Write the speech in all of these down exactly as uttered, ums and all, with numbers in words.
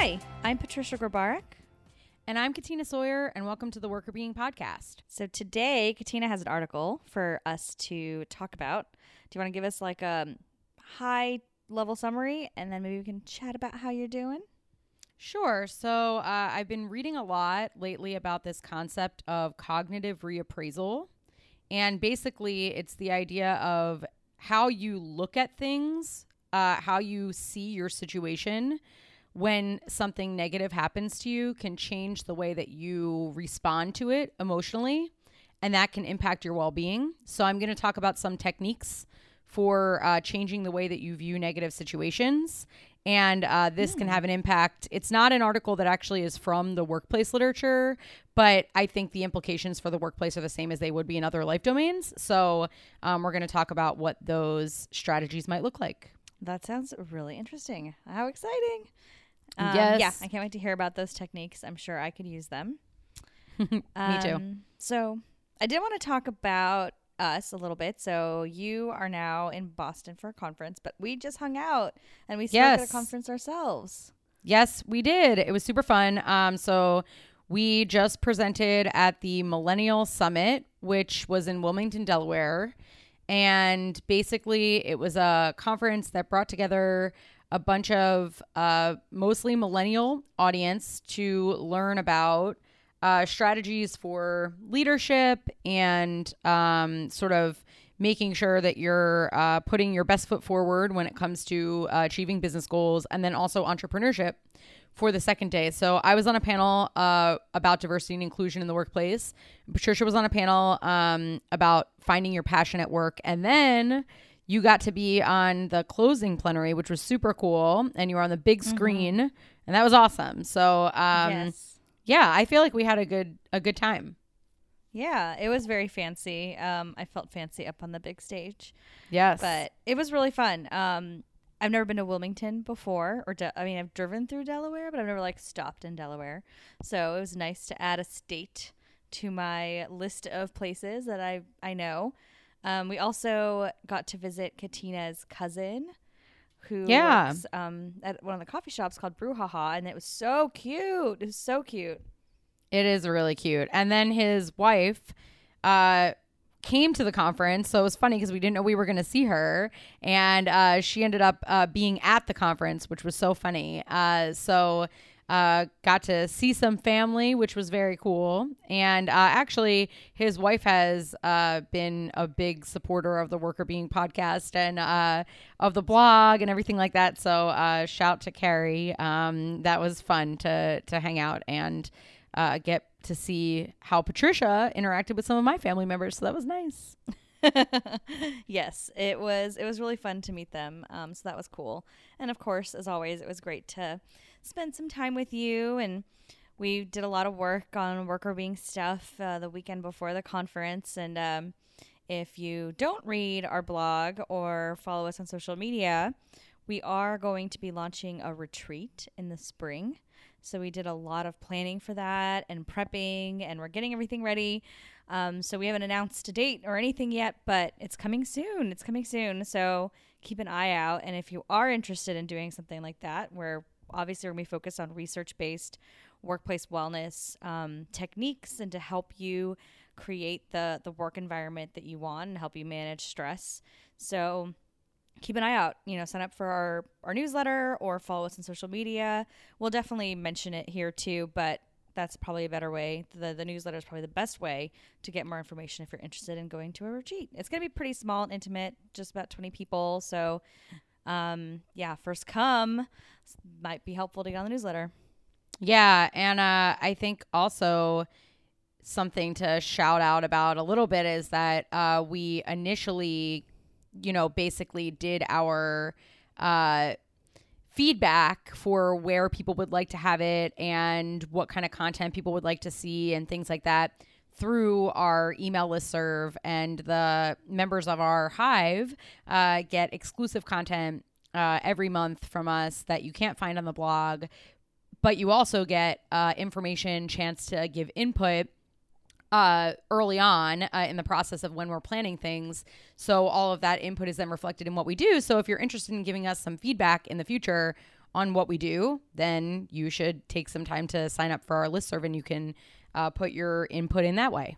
Hi, I'm Patricia Grabarek. And I'm Katina Sawyer, and welcome to the Workr Beeing podcast. So today, Katina has an article for us to talk about. Do you want to give us like a high-level summary, and then maybe we can chat about how you're doing? Sure. So uh, I've been reading a lot lately about this concept of cognitive reappraisal. And basically, it's the idea of how you look at things, uh, how you see your situation. When something negative happens to you can change the way that you respond to it emotionally, and that can impact your well-being. So I'm going to talk about some techniques for uh, changing the way that you view negative situations, and uh, this mm. can have an impact. It's not an article that actually is from the workplace literature, but I think the implications for the workplace are the same as they would be in other life domains. So um, we're going to talk about what those strategies might look like. That sounds really interesting. How exciting. Um, yes. Yeah, I can't wait to hear about those techniques. I'm sure I could use them. Me um, too. So I did want to talk about us a little bit. So you are now in Boston for a conference, but we just hung out and we spoke yes. at a conference ourselves. Yes, we did. It was super fun. Um, so we just presented at the Millennial Summit, which was in Wilmington, Delaware. And basically, it was a conference that brought together a bunch of uh, mostly millennial audience to learn about uh, strategies for leadership and um, sort of making sure that you're uh, putting your best foot forward when it comes to uh, achieving business goals, and then also entrepreneurship for the second day. So I was on a panel uh, about diversity and inclusion in the workplace. Patricia was on a panel um, about finding your passion at work. And then you got to be on the closing plenary, which was super cool. And you were on the big screen, mm-hmm. and that was awesome. So, um, yes. yeah, I feel like we had a good, a good time. Yeah, it was very fancy. Um, I felt fancy up on the big stage. Yes. But it was really fun. Um, I've never been to Wilmington before, or de- I mean, I've driven through Delaware, but I've never like stopped in Delaware. So it was nice to add a state to my list of places that I, I know. Um, we also got to visit Katina's cousin, who yeah. works um, at one of the coffee shops called Brew Haha, and it was so cute. It was so cute. It is really cute. And then his wife uh, came to the conference, so it was funny because we didn't know we were going to see her, and uh, she ended up uh, being at the conference, which was so funny. Uh, so uh, got to see some family, which was very cool. And uh, actually, his wife has uh, been a big supporter of the Workr Beeing podcast and uh, of the blog and everything like that. So uh, shout to Carrie. Um, that was fun to to hang out and uh, get to see how Patricia interacted with some of my family members. So that was nice. Yes, it was. It was really fun to meet them. Um, so that was cool. And of course, as always, it was great to spend some time with you. And we did a lot of work on Workr Beeing stuff uh, the weekend before the conference. And um, if you don't read our blog or follow us on social media, we are going to be launching a retreat in the spring. So we did a lot of planning for that and prepping, and we're getting everything ready. Um, so we haven't announced a date or anything yet, but it's coming soon. It's coming soon. So keep an eye out. And if you are interested in doing something like that, where obviously we focus on research-based workplace wellness um, techniques and to help you create the, the work environment that you want and help you manage stress. So keep an eye out, you know, sign up for our, our newsletter or follow us on social media. We'll definitely mention it here too, but that's probably a better way. The the newsletter is probably the best way to get more information if you're interested in going to a retreat. It's going to be pretty small and intimate, just about twenty people. So, um, yeah, first come might be helpful to get on the newsletter. Yeah. And uh, I think also something to shout out about a little bit is that uh, we initially you know, basically did our uh, feedback for where people would like to have it and what kind of content people would like to see and things like that through our email listserv, and the members of our hive uh, get exclusive content uh, every month from us that you can't find on the blog, but you also get uh, information, chance to give input Uh, early on uh, in the process of when we're planning things. So all of that input is then reflected in what we do. So if you're interested in giving us some feedback in the future on what we do, then you should take some time to sign up for our listserv, and you can uh, put your input in that way.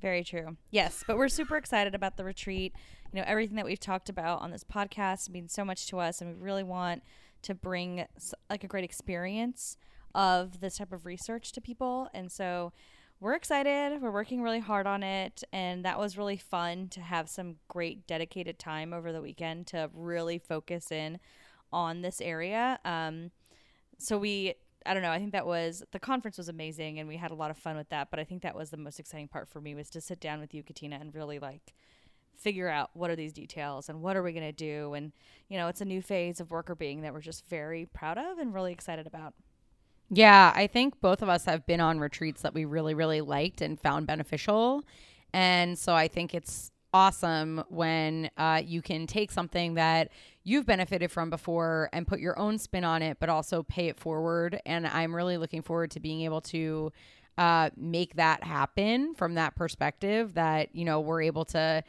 Very true. Yes, but we're super excited about the retreat. You know, everything that we've talked about on this podcast means so much to us, and we really want to bring like a great experience of this type of research to people. And so we're excited. We're working really hard on it, and that was really fun to have some great dedicated time over the weekend to really focus in on this area. Um, so we... I don't know. I think that was, the conference was amazing and we had a lot of fun with that. But I think that was the most exciting part for me, was to sit down with you, Katina, and really like figure out what are these details and what are we going to do? And, you know, it's a new phase of Workr Beeing that we're just very proud of and really excited about. Yeah. I think both of us have been on retreats that we really, really liked and found beneficial. And so I think it's awesome when uh, you can take something that you've benefited from before and put your own spin on it, but also pay it forward. And I'm really looking forward to being able to uh, make that happen from that perspective, that, you know, we're able to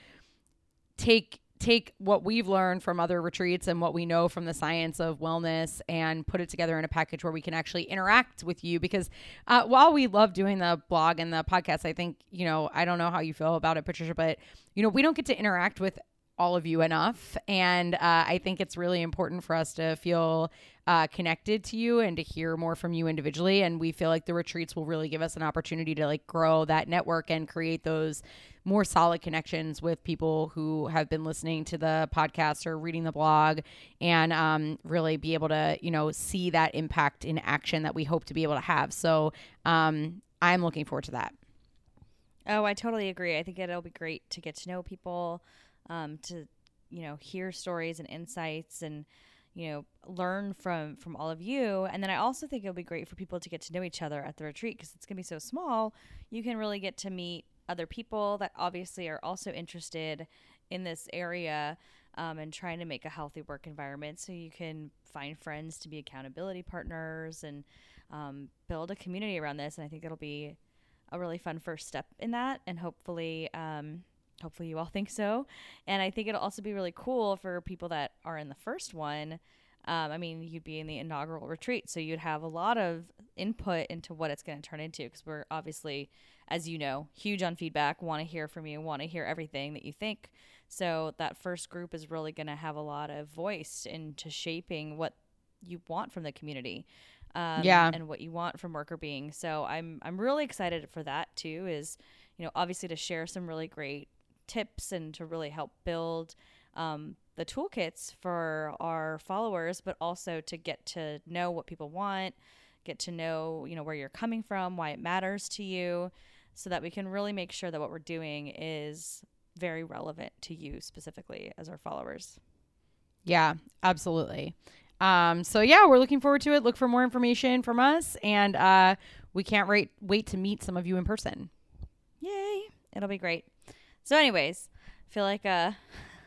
take take what we've learned from other retreats and what we know from the science of wellness and put it together in a package where we can actually interact with you. Because uh, while we love doing the blog and the podcast, I think, you know, I don't know how you feel about it, Patricia, but, you know, we don't get to interact with all of you enough. And uh, I think it's really important for us to feel uh, connected to you and to hear more from you individually. And we feel like the retreats will really give us an opportunity to like grow that network and create those more solid connections with people who have been listening to the podcast or reading the blog, and um, really be able to, you know, see that impact in action that we hope to be able to have. So um, I'm looking forward to that. Oh, I totally agree. I think it'll be great to get to know people, um, to, you know, hear stories and insights and, you know, learn from, from all of you. And then I also think it'll be great for people to get to know each other at the retreat, because it's going to be so small. You can really get to meet other people that obviously are also interested in this area, um, and trying to make a healthy work environment. So you can find friends to be accountability partners and, um, build a community around this. And I think it'll be a really fun first step in that. And hopefully, um, Hopefully you all think so. And I think it'll also be really cool for people that are in the first one. Um, I mean, you'd be in the inaugural retreat, so you'd have a lot of input into what it's going to turn into, because we're obviously, as you know, huge on feedback, want to hear from you, want to hear everything that you think. So that first group is really going to have a lot of voice into shaping what you want from the community, um, yeah. and what you want from Workr Beeing. So I'm I'm really excited for that too, is, you know, obviously to share some really great tips and to really help build um, the toolkits for our followers, but also to get to know what people want, get to know, you know, where you're coming from, why it matters to you, so that we can really make sure that what we're doing is very relevant to you specifically as our followers. Yeah, absolutely. Um, so yeah, we're looking forward to it. Look for more information from us, and uh, we can't wait, wait to meet some of you in person. Yay. It'll be great. So anyways, I feel like uh,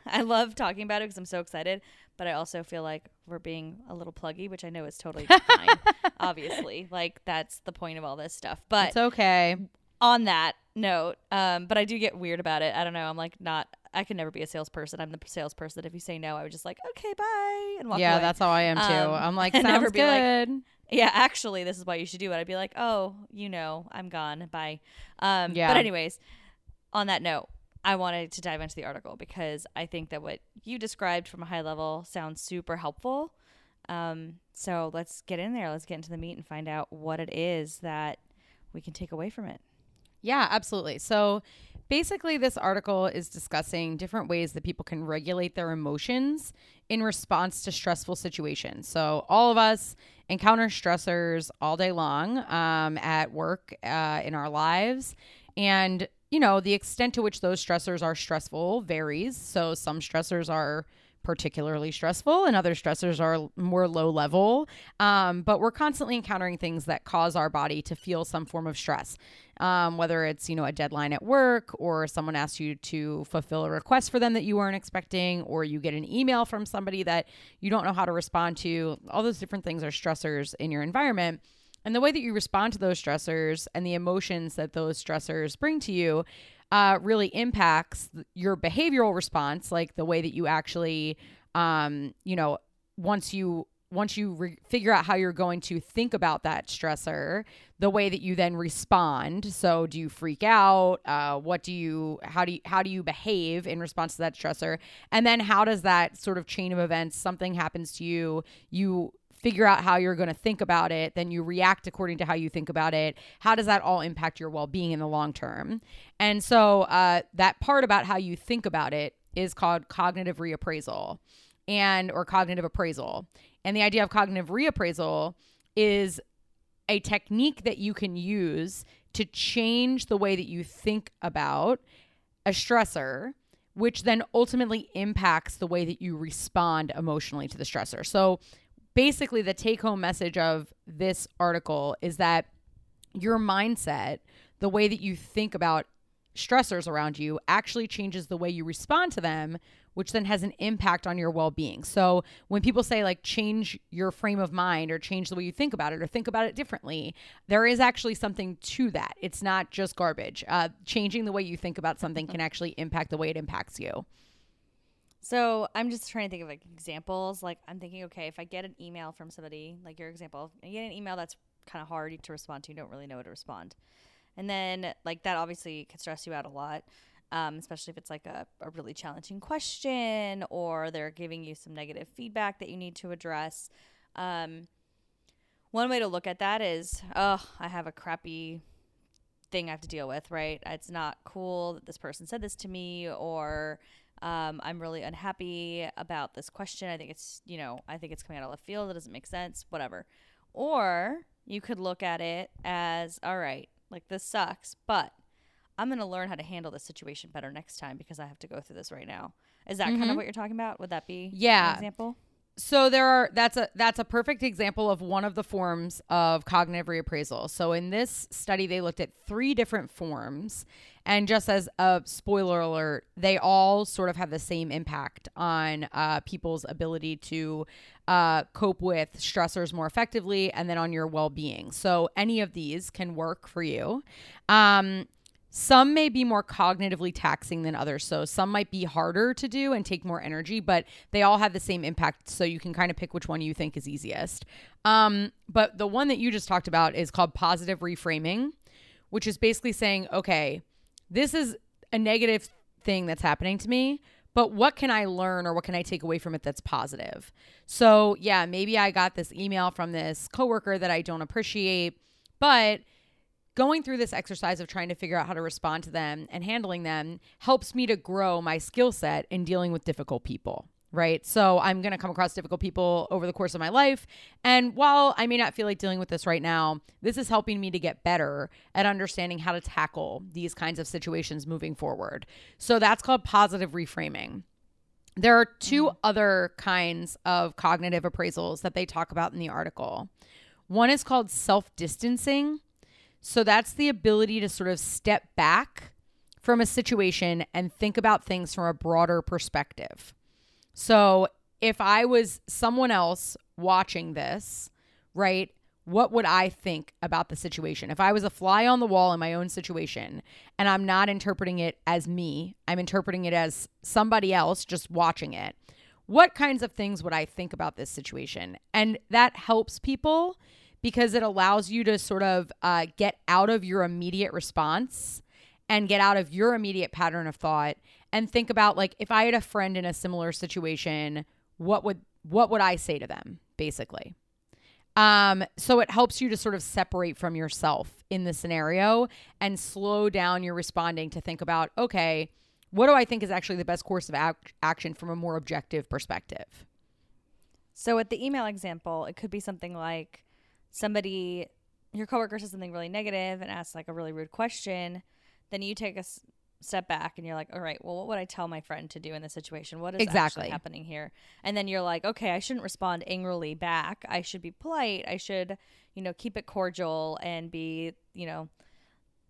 I love talking about it because I'm so excited, but I also feel like we're being a little pluggy, which I know is totally fine, obviously. Like, that's the point of all this stuff. But it's okay. On that note, um, but I do get weird about it. I don't know. I'm like not – I can never be a salesperson. I'm the salesperson that if you say no, I would just like, okay, bye, and walk yeah, away. Yeah, that's how I am too. Um, I'm like, sounds good. Like, yeah, actually, this is why you should do it. I'd be like, oh, you know, I'm gone. Bye. Um, yeah. But anyways, on that note, I wanted to dive into the article because I think that what you described from a high level sounds super helpful. Um, so let's get in there. Let's get into the meat and find out what it is that we can take away from it. Yeah, absolutely. So basically, this article is discussing different ways that people can regulate their emotions in response to stressful situations. So all of us encounter stressors all day long, um, at work, uh, in our lives. And you know, the extent to which those stressors are stressful varies. So some stressors are particularly stressful and other stressors are more low level. Um, but we're constantly encountering things that cause our body to feel some form of stress, um, whether it's, you know, a deadline at work, or someone asks you to fulfill a request for them that you weren't expecting, or you get an email from somebody that you don't know how to respond to. All those different things are stressors in your environment. And the way that you respond to those stressors and the emotions that those stressors bring to you uh, really impacts your behavioral response, like the way that you actually, um, you know, once you once you re- figure out how you're going to think about that stressor, the way that you then respond. So do you freak out? Uh, what do you, how do you, how do you behave in response to that stressor? And then how does that sort of chain of events, something happens to you, you figure out how you're going to think about it, then you react according to how you think about it. How does that all impact your well-being in the long term? And so uh, that part about how you think about it is called cognitive reappraisal and or cognitive appraisal. And the idea of cognitive reappraisal is a technique that you can use to change the way that you think about a stressor, which then ultimately impacts the way that you respond emotionally to the stressor. So basically, the take-home message of this article is that your mindset, the way that you think about stressors around you, actually changes the way you respond to them, which then has an impact on your well-being. So when people say like change your frame of mind or change the way you think about it or think about it differently, there is actually something to that. It's not just garbage. Uh, changing the way you think about something can actually impact the way it impacts you. So I'm just trying to think of like examples. Like I'm thinking, okay, if I get an email from somebody, like your example, I get an email that's kind of hard to respond to. You don't really know how to respond. And then like that obviously can stress you out a lot, um, especially if it's like a, a really challenging question or they're giving you some negative feedback that you need to address. Um, one way to look at that is, oh, I have a crappy thing I have to deal with, right? It's not cool that this person said this to me, or Um, I'm really unhappy about this question. I think it's, you know, I think it's coming out of left field. It doesn't make sense, whatever. Or you could look at it as, all right, like this sucks, but I'm going to learn how to handle this situation better next time because I have to go through this right now. Is that mm-hmm. kind of what you're talking about? Would that be yeah. an example? So there are, that's a, that's a perfect example of one of the forms of cognitive reappraisal. So in this study, they looked at three different forms, and just as a spoiler alert, they all sort of have the same impact on uh, people's ability to uh, cope with stressors more effectively, and then on your well-being. So any of these can work for you. Um, Some may be more cognitively taxing than others. So some might be harder to do and take more energy, but they all have the same impact. So you can kind of pick which one you think is easiest. Um, but the one that you just talked about is called positive reframing, which is basically saying, okay, this is a negative thing that's happening to me, but what can I learn or what can I take away from it that's positive? So yeah, maybe I got this email from this coworker that I don't appreciate, but going through this exercise of trying to figure out how to respond to them and handling them helps me to grow my skill set in dealing with difficult people, right? So I'm going to come across difficult people over the course of my life. And while I may not feel like dealing with this right now, this is helping me to get better at understanding how to tackle these kinds of situations moving forward. So that's called positive reframing. There are two mm-hmm. other kinds of cognitive appraisals that they talk about in the article. One is called self-distancing. So that's the ability to sort of step back from a situation and think about things from a broader perspective. So if I was someone else watching this, right, what would I think about the situation? If I was a fly on the wall in my own situation and I'm not interpreting it as me, I'm interpreting it as somebody else just watching it, what kinds of things would I think about this situation? And that helps people, because it allows you to sort of uh, get out of your immediate response and get out of your immediate pattern of thought and think about, like, if I had a friend in a similar situation, what would what would I say to them, basically? Um, so it helps you to sort of separate from yourself in the scenario and slow down your responding to think about, okay, what do I think is actually the best course of ac- action from a more objective perspective? So with the email example, it could be something like, somebody, your coworker says something really negative and asks like a really rude question, then you take a s- step back and you're like, all right, well, what would I tell my friend to do in this situation? What is exactly actually happening here? And then you're like, okay, I shouldn't respond angrily back. I should be polite. I should, you know, keep it cordial and be, you know,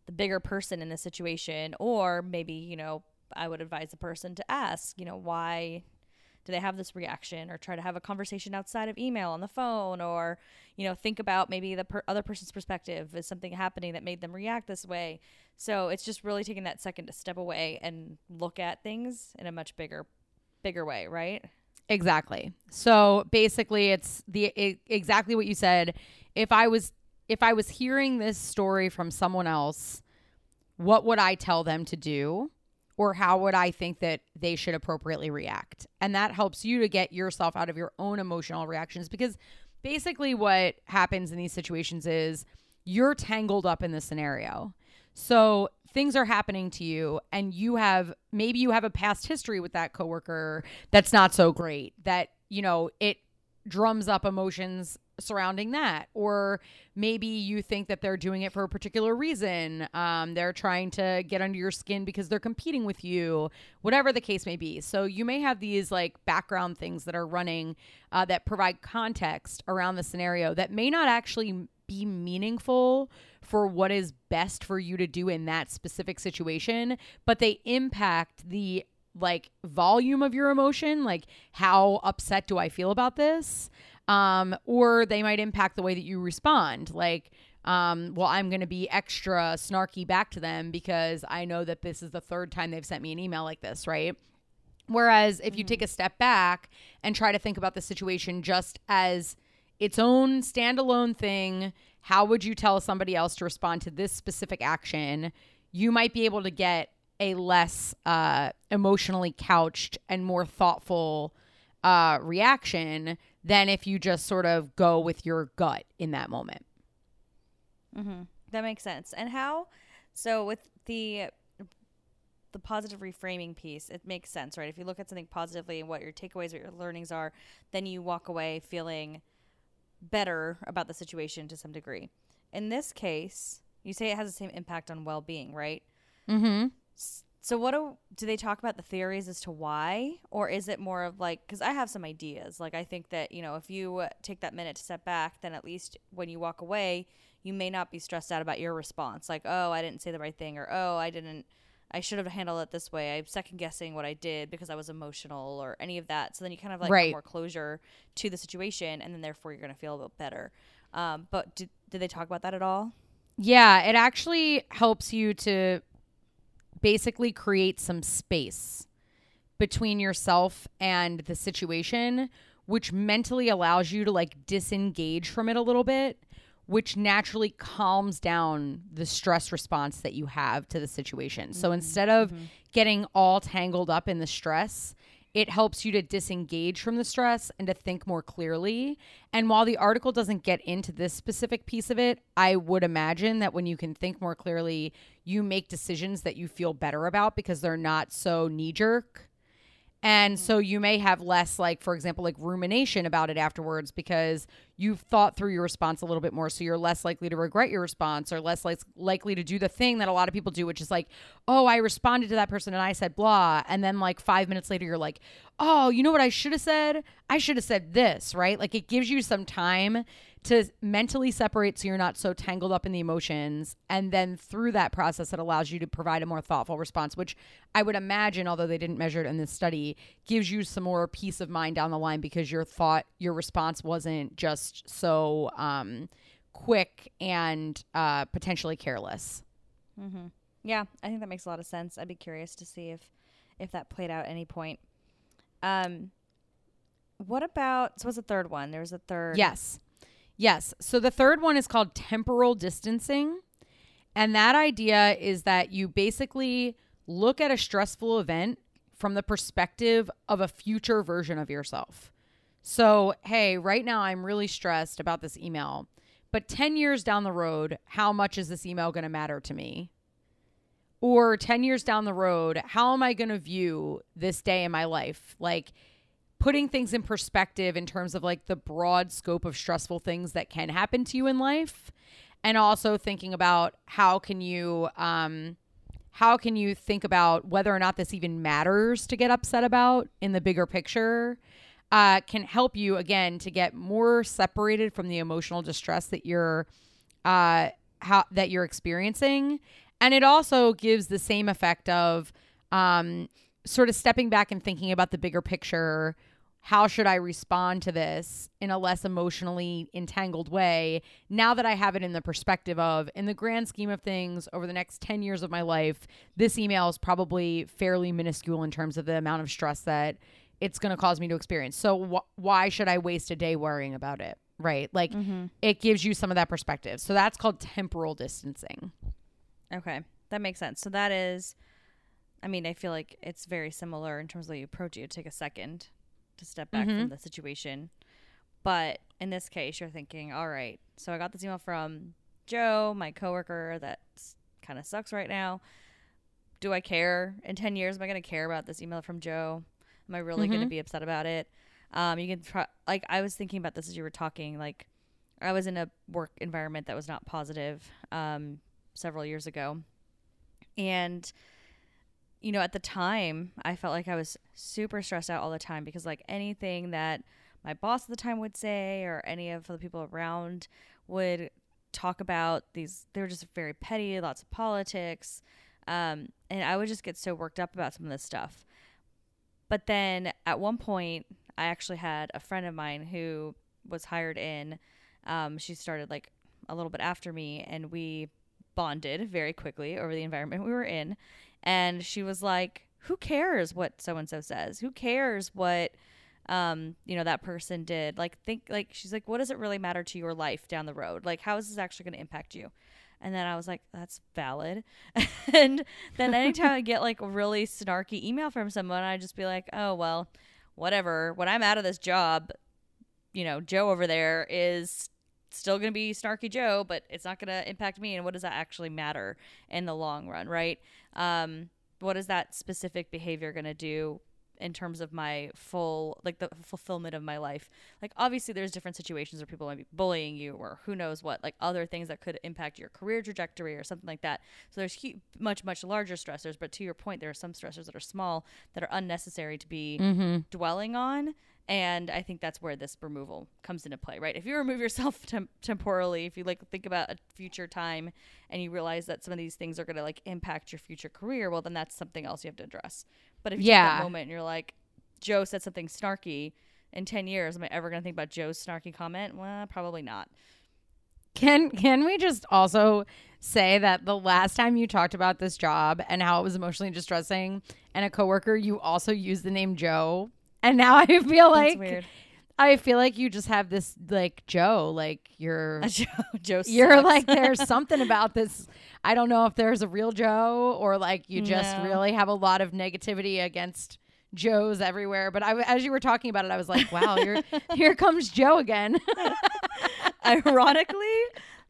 the bigger person in this situation. Or maybe, you know, I would advise the person to ask, you know, why do they have this reaction, or try to have a conversation outside of email on the phone, or, you know, think about maybe the per- other person's perspective. Is something happening that made them react this way? So it's just really taking that second to step away and look at things in a much bigger, bigger way, right? Exactly. So basically it's the it, exactly what you said. If I was if I was hearing this story from someone else, what would I tell them to do? Or how would I think that they should appropriately react? And that helps you to get yourself out of your own emotional reactions, because basically what happens in these situations is you're tangled up in the scenario. So things are happening to you, and you have, maybe you have a past history with that coworker that's not so great, that, you know, it drums up emotions surrounding that. Or maybe you think that they're doing it for a particular reason. Um, they're trying to get under your skin because they're competing with you, whatever the case may be. So you may have these like background things that are running uh, that provide context around the scenario that may not actually be meaningful for what is best for you to do in that specific situation, but they impact the like volume of your emotion, like how upset do I feel about this? Um, or they might impact the way that you respond. Like, um, well, I'm going to be extra snarky back to them because I know that this is the third time they've sent me an email like this, right? Whereas if mm-hmm. you take a step back and try to think about the situation just as its own standalone thing, how would you tell somebody else to respond to this specific action? You might be able to get a less uh, emotionally couched and more thoughtful uh, reaction than if you just sort of go with your gut in that moment. Mm-hmm. That makes sense. And how? So with the the positive reframing piece, it makes sense, right? If you look at something positively and what your takeaways, what your learnings are, then you walk away feeling better about the situation to some degree. In this case, you say it has the same impact on well-being, right? Mm-hmm. So what do, do they talk about the theories as to why? Or is it more of like, because I have some ideas. Like I think that, you know, if you take that minute to step back, then at least when you walk away, you may not be stressed out about your response. Like, oh, I didn't say the right thing, or oh, I didn't, I should have handled it this way. I'm second guessing what I did because I was emotional or any of that. So then you kind of like right. have more closure to the situation, and then therefore you're going to feel a bit better. Um, but did, did they talk about that at all? Yeah, it actually helps you to basically create some space between yourself and the situation, which mentally allows you to like disengage from it a little bit, which naturally calms down the stress response that you have to the situation. Mm-hmm. So instead of mm-hmm. getting all tangled up in the stress, it helps you to disengage from the stress and to think more clearly. And while the article doesn't get into this specific piece of it, I would imagine that when you can think more clearly, you make decisions that you feel better about because they're not so knee-jerk. And so you may have less, like, for example, like rumination about it afterwards because you've thought through your response a little bit more. So you're less likely to regret your response, or less li- likely to do the thing that a lot of people do, which is like, oh, I responded to that person and I said blah. And then like five minutes later, you're like, oh, you know what I should have said? I should have said this, right? Like it gives you some time to mentally separate so you're not so tangled up in the emotions. And then through that process, it allows you to provide a more thoughtful response, which I would imagine, although they didn't measure it in this study, gives you some more peace of mind down the line because your thought, your response wasn't just so um, quick and uh, potentially careless. Mm-hmm. Yeah, I think that makes a lot of sense. I'd be curious to see if, if that played out at any point. Um, what about, so what's the third one? There was a third. Yes. Yes. So the third one is called temporal distancing. And that idea is that you basically look at a stressful event from the perspective of a future version of yourself. So, hey, right now I'm really stressed about this email, but ten years down the road, how much is this email going to matter to me? Or ten years down the road, how am I going to view this day in my life? Like, putting things in perspective in terms of like the broad scope of stressful things that can happen to you in life, and also thinking about how can you um, how can you think about whether or not this even matters to get upset about in the bigger picture uh, can help you, again, to get more separated from the emotional distress that you're uh, how, that you're experiencing. And it also gives the same effect of um, sort of stepping back and thinking about the bigger picture. How should I respond to this in a less emotionally entangled way now that I have it in the perspective of, in the grand scheme of things, over the next ten years of my life, this email is probably fairly minuscule in terms of the amount of stress that it's going to cause me to experience. So wh- why should I waste a day worrying about it? Right. Like mm-hmm. it gives you some of that perspective. So that's called temporal distancing. Okay. That makes sense. So that is, I mean, I feel like it's very similar in terms of how you approach it. You take a second to step back mm-hmm. from the situation. But in this case, you're thinking, all right, so I got this email from Joe, my coworker, that kind of sucks right now. Do I care? In ten years, am I going to care about this email from Joe? Am I really mm-hmm. going to be upset about it? Um, you can try, like, I was thinking about this as you were talking, like I was in a work environment that was not positive, um, several years ago. And, you know, at the time I felt like I was super stressed out all the time because like anything that my boss at the time would say or any of the people around would talk about, these, they were just very petty, lots of politics. Um, and I would just get so worked up about some of this stuff. But then at one point I actually had a friend of mine who was hired in. Um, she started like a little bit after me and we bonded very quickly over the environment we were in. And she was like, who cares what so-and-so says? Who cares what, um, you know, that person did? Like, think like, she's like, what does it really matter to your life down the road? Like, how is this actually going to impact you? And then I was like, that's valid. And then anytime I get like a really snarky email from someone, I just be like, oh, well, whatever. When I'm out of this job, you know, Joe over there is still going to be snarky Joe, but it's not going to impact me. And what does that actually matter in the long run, right? Um, what is that specific behavior going to do in terms of my full, like the fulfillment of my life? Like, obviously there's different situations where people might be bullying you or who knows what, like other things that could impact your career trajectory or something like that. So there's huge, much, much larger stressors, but to your point, there are some stressors that are small that are unnecessary to be mm-hmm. dwelling on. And I think that's where this removal comes into play, right? If you remove yourself tem- temporally, if you like think about a future time and you realize that some of these things are going to like impact your future career, well, then that's something else you have to address. But if you yeah. take that moment and you're like, Joe said something snarky, in ten years, am I ever going to think about Joe's snarky comment? Well, probably not. Can can we just also say that the last time you talked about this job and how it was emotionally distressing and a coworker, you also used the name Joe? And now I feel like weird. I feel like you just have this like Joe, like you're Joe, Joe you're like there's something about this. I don't know if there's a real Joe or like you just no. really have a lot of negativity against Joes everywhere. But I, as you were talking about it, I was like, wow, you're, here comes Joe again. Ironically,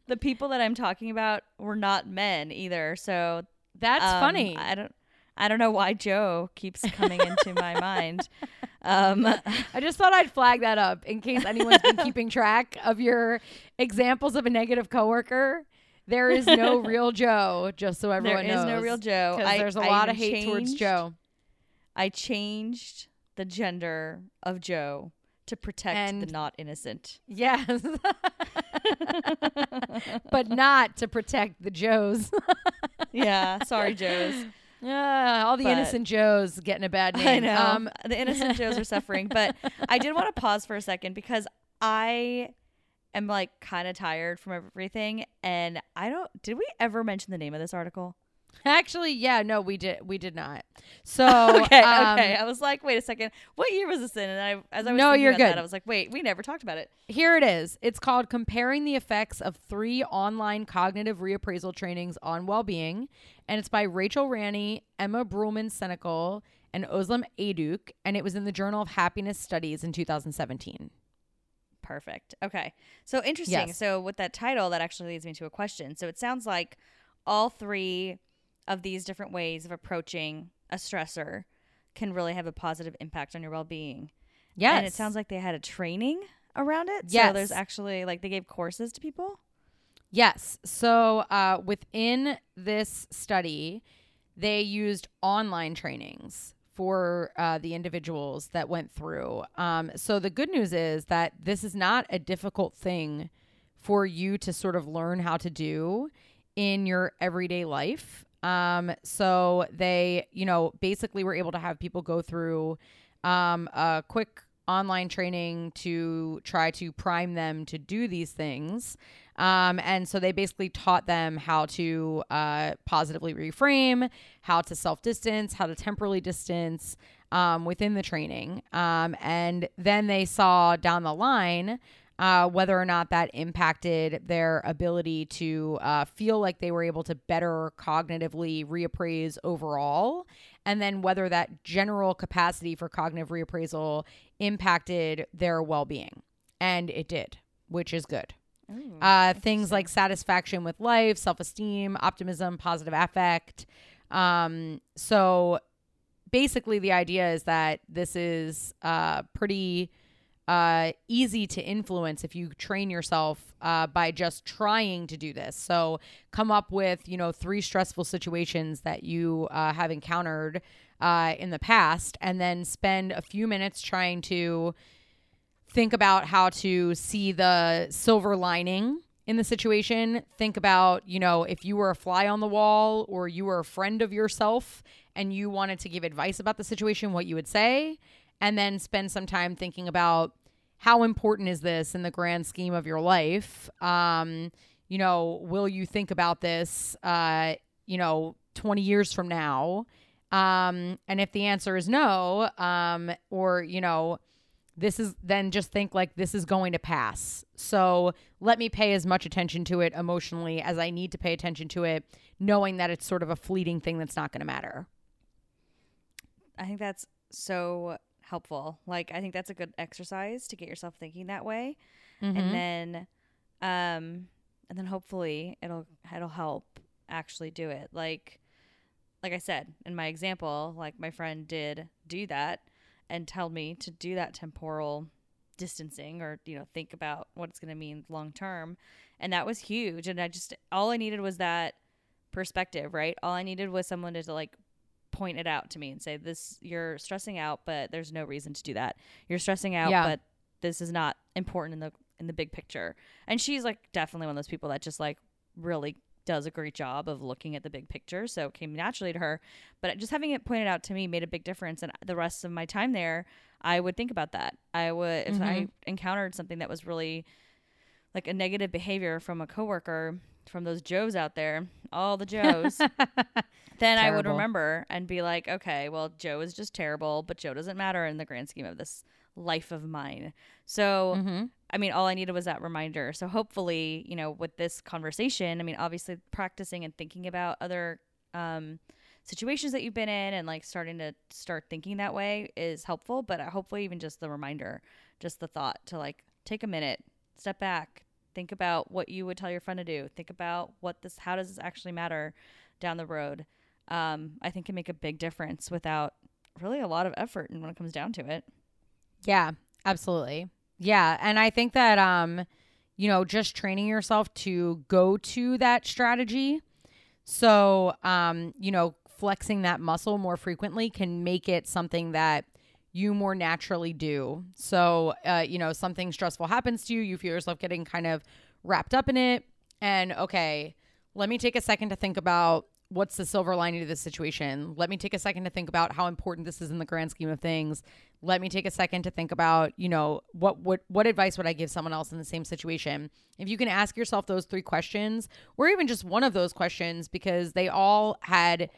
the people that I'm talking about were not men either. So that's um, funny. I don't. I don't know why Joe keeps coming into my mind. Um, I just thought I'd flag that up in case anyone's been keeping track of your examples of a negative coworker. There is no real Joe, just so everyone there knows. There is no real Joe. Because there's a I, lot I of hate changed, towards Joe. I changed the gender of Joe to protect and the not innocent. Yes. But not to protect the Joes. Yeah. Sorry, Joes. Yeah, all the but, innocent Joes getting a bad name. I know. Um, the innocent Joes are suffering. But I did want to pause for a second because I am like kind of tired from everything. And I don't, did we ever mention the name of this article? Actually, yeah, no, we did. We did not. So, okay, um, okay. I was like, wait a second. What year was this in? And I, as I was no, thinking about that, I was like, wait, we never talked about it. Here it is. It's called Comparing the Effects of Three Online Cognitive Reappraisal Trainings on Wellbeing. And it's by Rachel Ranny, Emma Bruhlman Senecal, and Oslam Aduk. And it was in the Journal of Happiness Studies in two thousand seventeen. Perfect. Okay. So interesting. Yes. So with that title, that actually leads me to a question. So it sounds like all three of these different ways of approaching a stressor can really have a positive impact on your well-being. Yes. And it sounds like they had a training around it. Yes. So there's actually like they gave courses to people. Yes. So uh, within this study, they used online trainings for uh, the individuals that went through. Um, so the good news is that this is not a difficult thing for you to sort of learn how to do in your everyday life. Um, so they, you know, basically were able to have people go through, um, a quick online training to try to prime them to do these things. Um, and so they basically taught them how to uh, positively reframe, how to self-distance, how to temporally distance um, within the training. Um, and then they saw down the line uh, whether or not that impacted their ability to uh, feel like they were able to better cognitively reappraise overall, and then whether that general capacity for cognitive reappraisal impacted their well-being. And it did, which is good. Ooh, uh, things like satisfaction with life, self-esteem, optimism, positive affect. Um, so basically the idea is that this is uh, pretty uh, easy to influence if you train yourself uh, by just trying to do this. So come up with, you know, three stressful situations that you uh, have encountered uh, in the past, and then spend a few minutes trying to think about how to see the silver lining in the situation. Think about, you know, if you were a fly on the wall or you were a friend of yourself and you wanted to give advice about the situation, what you would say, and then spend some time thinking about how important is this in the grand scheme of your life? Um, you know, will you think about this, uh, you know, twenty years from now? Um, and if the answer is no, um, or, you know, this is, then just think like this is going to pass. So let me pay as much attention to it emotionally as I need to pay attention to it, knowing that it's sort of a fleeting thing that's not going to matter. I think that's so helpful. Like, I think that's a good exercise to get yourself thinking that way. Mm-hmm. And then, um, and then hopefully it'll, it'll help actually do it. Like, like I said, in my example, like my friend did do that and tell me to do that temporal distancing, or, you know, think about what it's going to mean long term. And that was huge. And I just, all I needed was that perspective, right? All I needed was someone to, to like point it out to me and say, this, you're stressing out, but there's no reason to do that. You're stressing out, yeah. but this is not important in the, in the big picture. And she's like, definitely one of those people that just like really does a great job of looking at the big picture. So it came naturally to her, but just having it pointed out to me made a big difference. And the rest of my time there, I would think about that. I would, mm-hmm. if I encountered something that was really like a negative behavior from a coworker, from those Joes out there, all the Joes, then terrible. I would remember and be like, okay, well, Joe is just terrible, but Joe doesn't matter in the grand scheme of this life of mine. So, mm-hmm. I mean, all I needed was that reminder. So hopefully, you know, with this conversation, I mean, obviously practicing and thinking about other um, situations that you've been in and like starting to start thinking that way is helpful. But hopefully even just the reminder, just the thought to like take a minute, step back, think about what you would tell your friend to do. Think about what this, how does this actually matter down the road? Um, I think can make a big difference without really a lot of effort. And when it comes down to it. Yeah, absolutely. Yeah. And I think that, um, you know, just training yourself to go to that strategy. So, um, you know, flexing that muscle more frequently can make it something that you more naturally do. So, uh, you know, something stressful happens to you, you feel yourself getting kind of wrapped up in it. And okay, let me take a second to think about what's the silver lining to this situation. Let me take a second to think about how important this is in the grand scheme of things. Let me take a second to think about, you know, what what, what advice would I give someone else in the same situation? If you can ask yourself those three questions, or even just one of those questions, because they all had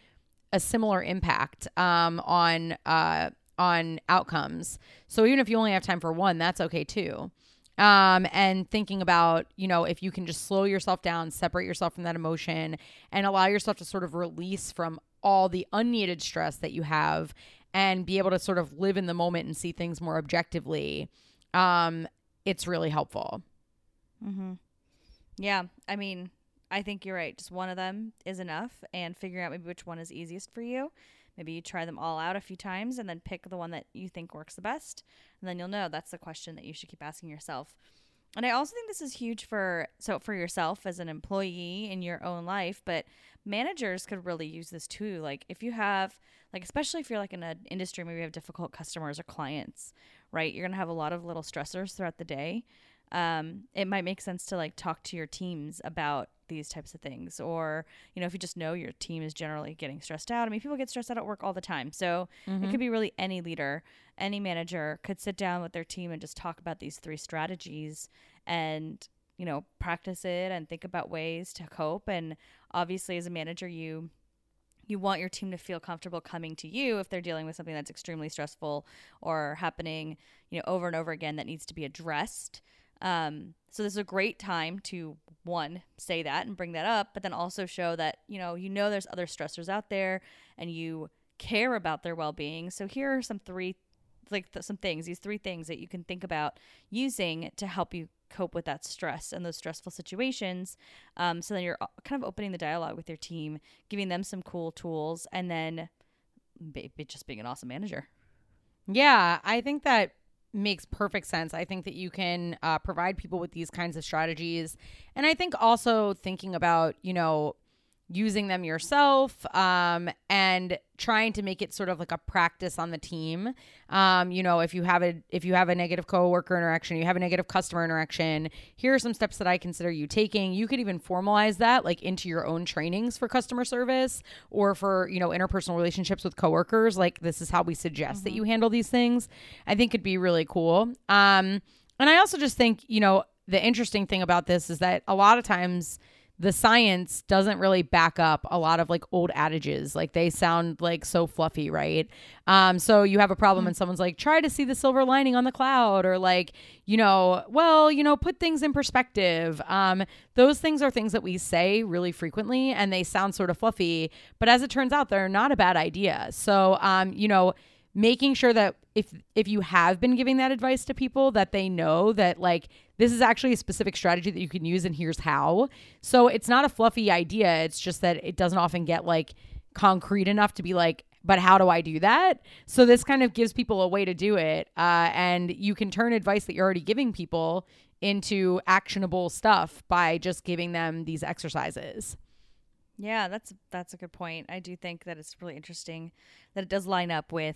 a similar impact um, on uh, on outcomes. So even if you only have time for one, that's okay too. Um, and thinking about, you know, if you can just slow yourself down, separate yourself from that emotion, and allow yourself to sort of release from all the unneeded stress that you have, and be able to sort of live in the moment and see things more objectively, um, it's really helpful. Mm-hmm. Yeah. I mean, I think you're right. Just one of them is enough, and figuring out maybe which one is easiest for you. Maybe you try them all out a few times and then pick the one that you think works the best. And then you'll know that's the question that you should keep asking yourself. And I also think this is huge for, so for yourself as an employee in your own life, but managers could really use this too. Like if you have, like, especially if you're like in an industry, maybe you have difficult customers or clients, right? You're going to have a lot of little stressors throughout the day. Um, it might make sense to like talk to your teams about these types of things, or, you know, if you just know your team is generally getting stressed out. I mean, people get stressed out at work all the time. So mm-hmm. it could be really any leader, any manager could sit down with their team and just talk about these three strategies and you know, practice it and think about ways to cope. And obviously as a manager, you you want your team to feel comfortable coming to you if they're dealing with something that's extremely stressful or happening, you know, over and over again that needs to be addressed. Um, so this is a great time to, one, say that and bring that up, but then also show that, you know, you know there's other stressors out there and you care about their well-being. So here are some three, like th- some things, these three things that you can think about using to help you cope with that stress and those stressful situations. Um, so then you're kind of opening the dialogue with your team, giving them some cool tools, and then b- b- just being an awesome manager. Yeah, I think that makes perfect sense. I think that you can uh, provide people with these kinds of strategies. And I think also thinking about, you know, using them yourself um, and trying to make it sort of like a practice on the team. Um, you know, if you have a if you have a negative coworker interaction, you have a negative customer interaction, here are some steps that I consider you taking. You could even formalize that like into your own trainings for customer service or for, you know, interpersonal relationships with coworkers. Like, this is how we suggest mm-hmm. that you handle these things. I think it'd be really cool. Um, and I also just think, you know, the interesting thing about this is that a lot of times the science doesn't really back up a lot of like old adages. Like, they sound like so fluffy, right? Um, so you have a problem mm-hmm. and someone's like, try to see the silver lining on the cloud, or like, you know, well, you know, put things in perspective. Um, those things are things that we say really frequently and they sound sort of fluffy, but as it turns out, they're not a bad idea. So, um, you know, making sure that if if you have been giving that advice to people, that they know that like this is actually a specific strategy that you can use and here's how. So it's not a fluffy idea. It's just that it doesn't often get like concrete enough to be like, but how do I do that? So this kind of gives people a way to do it. Uh, and you can turn advice that you're already giving people into actionable stuff by just giving them these exercises. Yeah, that's that's a good point. I do think that it's really interesting that it does line up with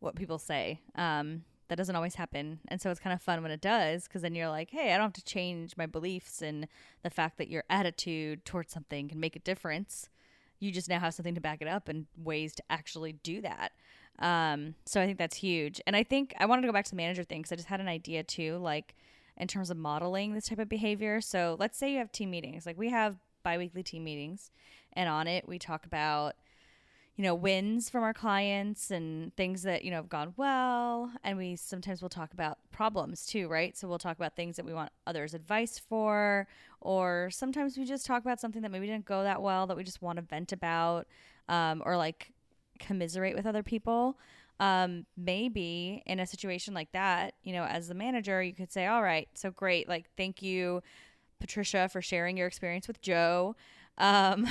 what people say. Um, that doesn't always happen. And so it's kind of fun when it does, because then you're like, hey, I don't have to change my beliefs, and the fact that your attitude towards something can make a difference. You just now have something to back it up and ways to actually do that. Um, so I think that's huge. And I think I wanted to go back to the manager thing because I just had an idea too, like in terms of modeling this type of behavior. So let's say you have team meetings. Like, we have biweekly team meetings, and on it we talk about, you know, wins from our clients and things that, you know, have gone well. And we sometimes will talk about problems too, right? So we'll talk about things that we want others' advice for, or sometimes we just talk about something that maybe didn't go that well that we just want to vent about, um, or like commiserate with other people. Um, maybe in a situation like that, you know, as the manager, you could say, all right, so great. Like, thank you, Patricia, for sharing your experience with Joe. Um,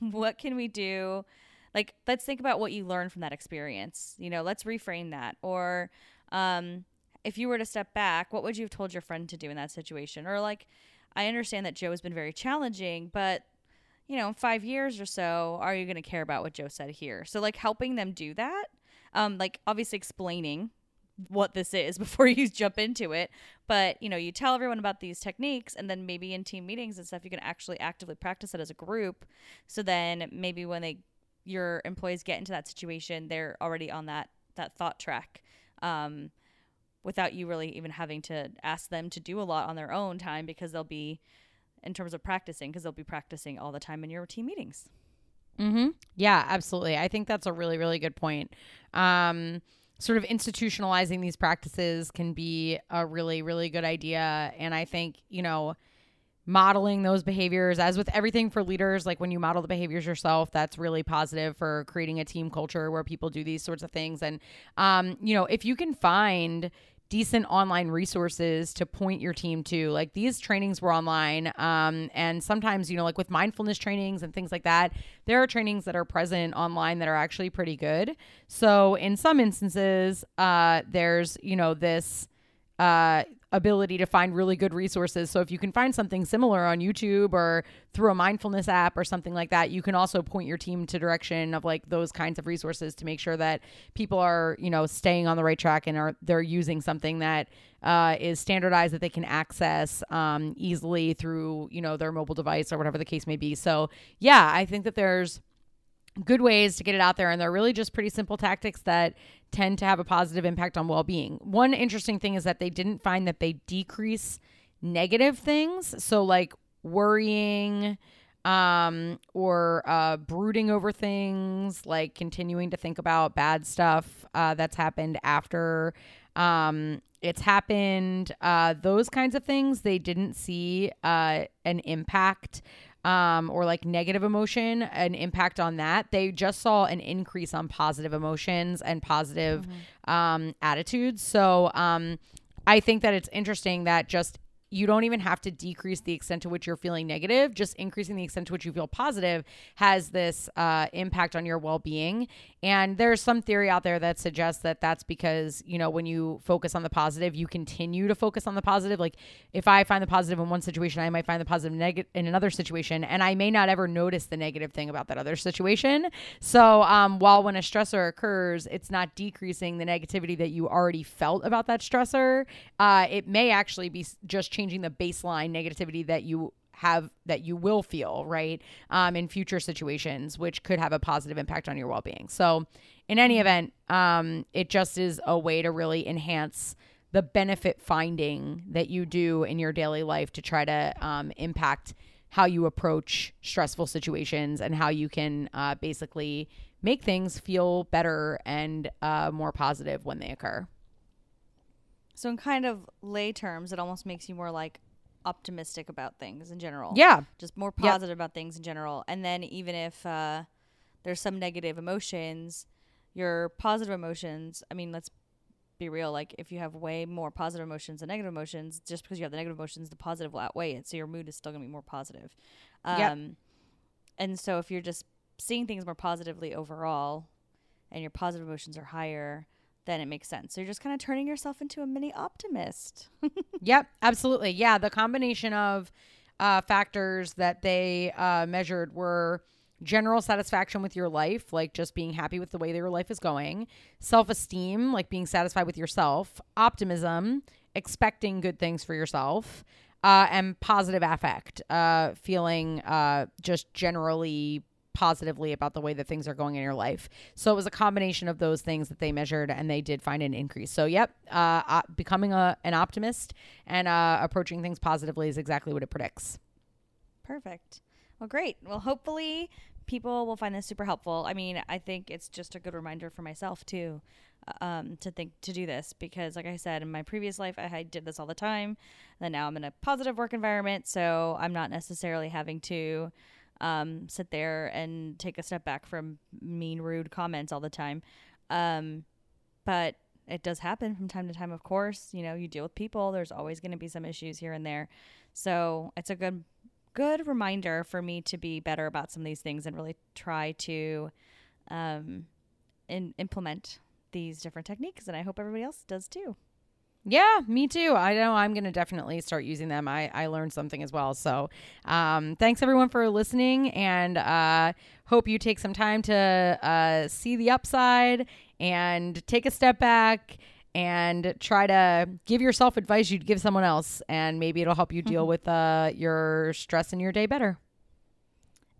what can we do? Like, let's think about what you learned from that experience. You know, let's reframe that. Or um, if you were to step back, what would you have told your friend to do in that situation? Or like, I understand that Joe has been very challenging, but, you know, in five years or so, are you going to care about what Joe said here? So like, helping them do that, um, like obviously explaining what this is before you jump into it. But, you know, you tell everyone about these techniques, and then maybe in team meetings and stuff, you can actually actively practice it as a group. So then maybe when they your employees get into that situation, they're already on that, that thought track, um, without you really even having to ask them to do a lot on their own time, because they'll be, in terms of practicing, because they'll be practicing all the time in your team meetings. Mm-hmm. Yeah, absolutely. I think that's a really, really good point. Um, sort of institutionalizing these practices can be a really, really good idea. And I think, you know, modeling those behaviors, as with everything for leaders, like when you model the behaviors yourself, that's really positive for creating a team culture where people do these sorts of things. And, um, you know, if you can find decent online resources to point your team to, like these trainings were online. Um, and sometimes, you know, like with mindfulness trainings and things like that, there are trainings that are present online that are actually pretty good. So in some instances, uh, there's, you know, this, uh, ability to find really good resources. So if you can find something similar on YouTube or through a mindfulness app or something like that, you can also point your team to direction of like those kinds of resources to make sure that people are, you know, staying on the right track and are they're using something that uh, is standardized that they can access um, easily through, you know, their mobile device or whatever the case may be. So yeah, I think that there's good ways to get it out there. And they're really just pretty simple tactics that tend to have a positive impact on well-being. One interesting thing is that they didn't find that they decrease negative things. So like worrying, um, or uh, brooding over things, like continuing to think about bad stuff uh, that's happened after um, it's happened. Uh, those kinds of things, they didn't see uh, an impact um, or like negative emotion, an impact on that. They just saw an increase on positive emotions and positive mm-hmm. um, attitudes. So um, I think that it's interesting that just you don't even have to decrease the extent to which you're feeling negative. Just increasing the extent to which you feel positive has this uh, impact on your well-being. And there's some theory out there that suggests that that's because, you know, when you focus on the positive, you continue to focus on the positive. Like if I find the positive in one situation, I might find the positive neg- in another situation, and I may not ever notice the negative thing about that other situation. So um, while when a stressor occurs, it's not decreasing the negativity that you already felt about that stressor. Uh, it may actually be just changing the baseline negativity that you have, that you will feel, right, um, in future situations, which could have a positive impact on your well-being. So in any event, um, it just is a way to really enhance the benefit finding that you do in your daily life to try to um, impact how you approach stressful situations and how you can uh, basically make things feel better and uh, more positive when they occur. So in kind of lay terms, it almost makes you more like optimistic about things in general. Yeah. Just more positive yep. about things in general. And then even if uh, there's some negative emotions, your positive emotions, I mean, let's be real. Like if you have way more positive emotions than negative emotions, just because you have the negative emotions, the positive will outweigh it. So your mood is still going to be more positive. Um, yep. And so if you're just seeing things more positively overall and your positive emotions are higher, then it makes sense. So you're just kind of turning yourself into a mini optimist. Yep, absolutely. Yeah, the combination of uh, factors that they uh, measured were general satisfaction with your life, like just being happy with the way that your life is going, self-esteem, like being satisfied with yourself, optimism, expecting good things for yourself, uh, and positive affect, uh, feeling uh, just generally positively about the way that things are going in your life. So it was a combination of those things that they measured, and they did find an increase. So yep, uh, uh, becoming a, an optimist and uh, approaching things positively is exactly what it predicts. Perfect. Well, great. Well, hopefully people will find this super helpful. I mean, I think it's just a good reminder for myself too, um, to think to do this, because like I said, in my previous life, I, I did this all the time. Then now I'm in a positive work environment, so I'm not necessarily having to Um, sit there and take a step back from mean, rude comments all the time. Um, but it does happen from time to time, of course. You know, you deal with people. There's always going to be some issues here and there. So it's a good good reminder for me to be better about some of these things and really try to um, in, implement these different techniques. And I hope everybody else does too. Yeah, me too. I know I'm going to definitely start using them. I, I learned something as well. So um, thanks, everyone, for listening, and uh, hope you take some time to uh, see the upside and take a step back and try to give yourself advice you'd give someone else. And maybe it'll help you deal mm-hmm. with uh, your stress in your day better.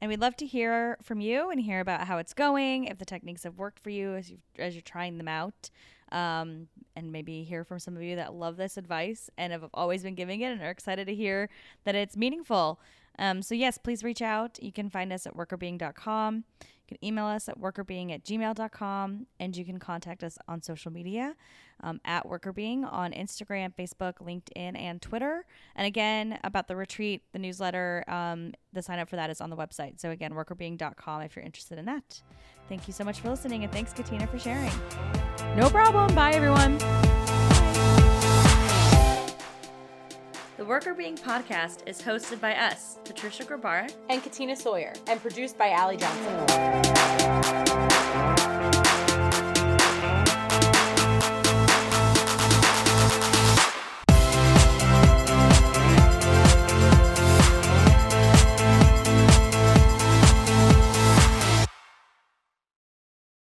And we'd love to hear from you and hear about how it's going, if the techniques have worked for you as, you, as you're trying them out. Um, and maybe hear from some of you that love this advice and have always been giving it and are excited to hear that it's meaningful. Um, so yes, please reach out. You can find us at workr beeing dot com. You can email us at workr beeing at gmail dot com, and you can contact us on social media um, at workr beeing on Instagram, Facebook, LinkedIn, and Twitter. And again, about the retreat, the newsletter, um, the sign up for that is on the website. So again, workr beeing dot com if you're interested in that. Thank you so much for listening, and thanks, Katina, for sharing. No problem. Bye, everyone. The Workr Beeing podcast is hosted by us, Patricia Grabarek and Katina Sawyer, and produced by Allie Johnson.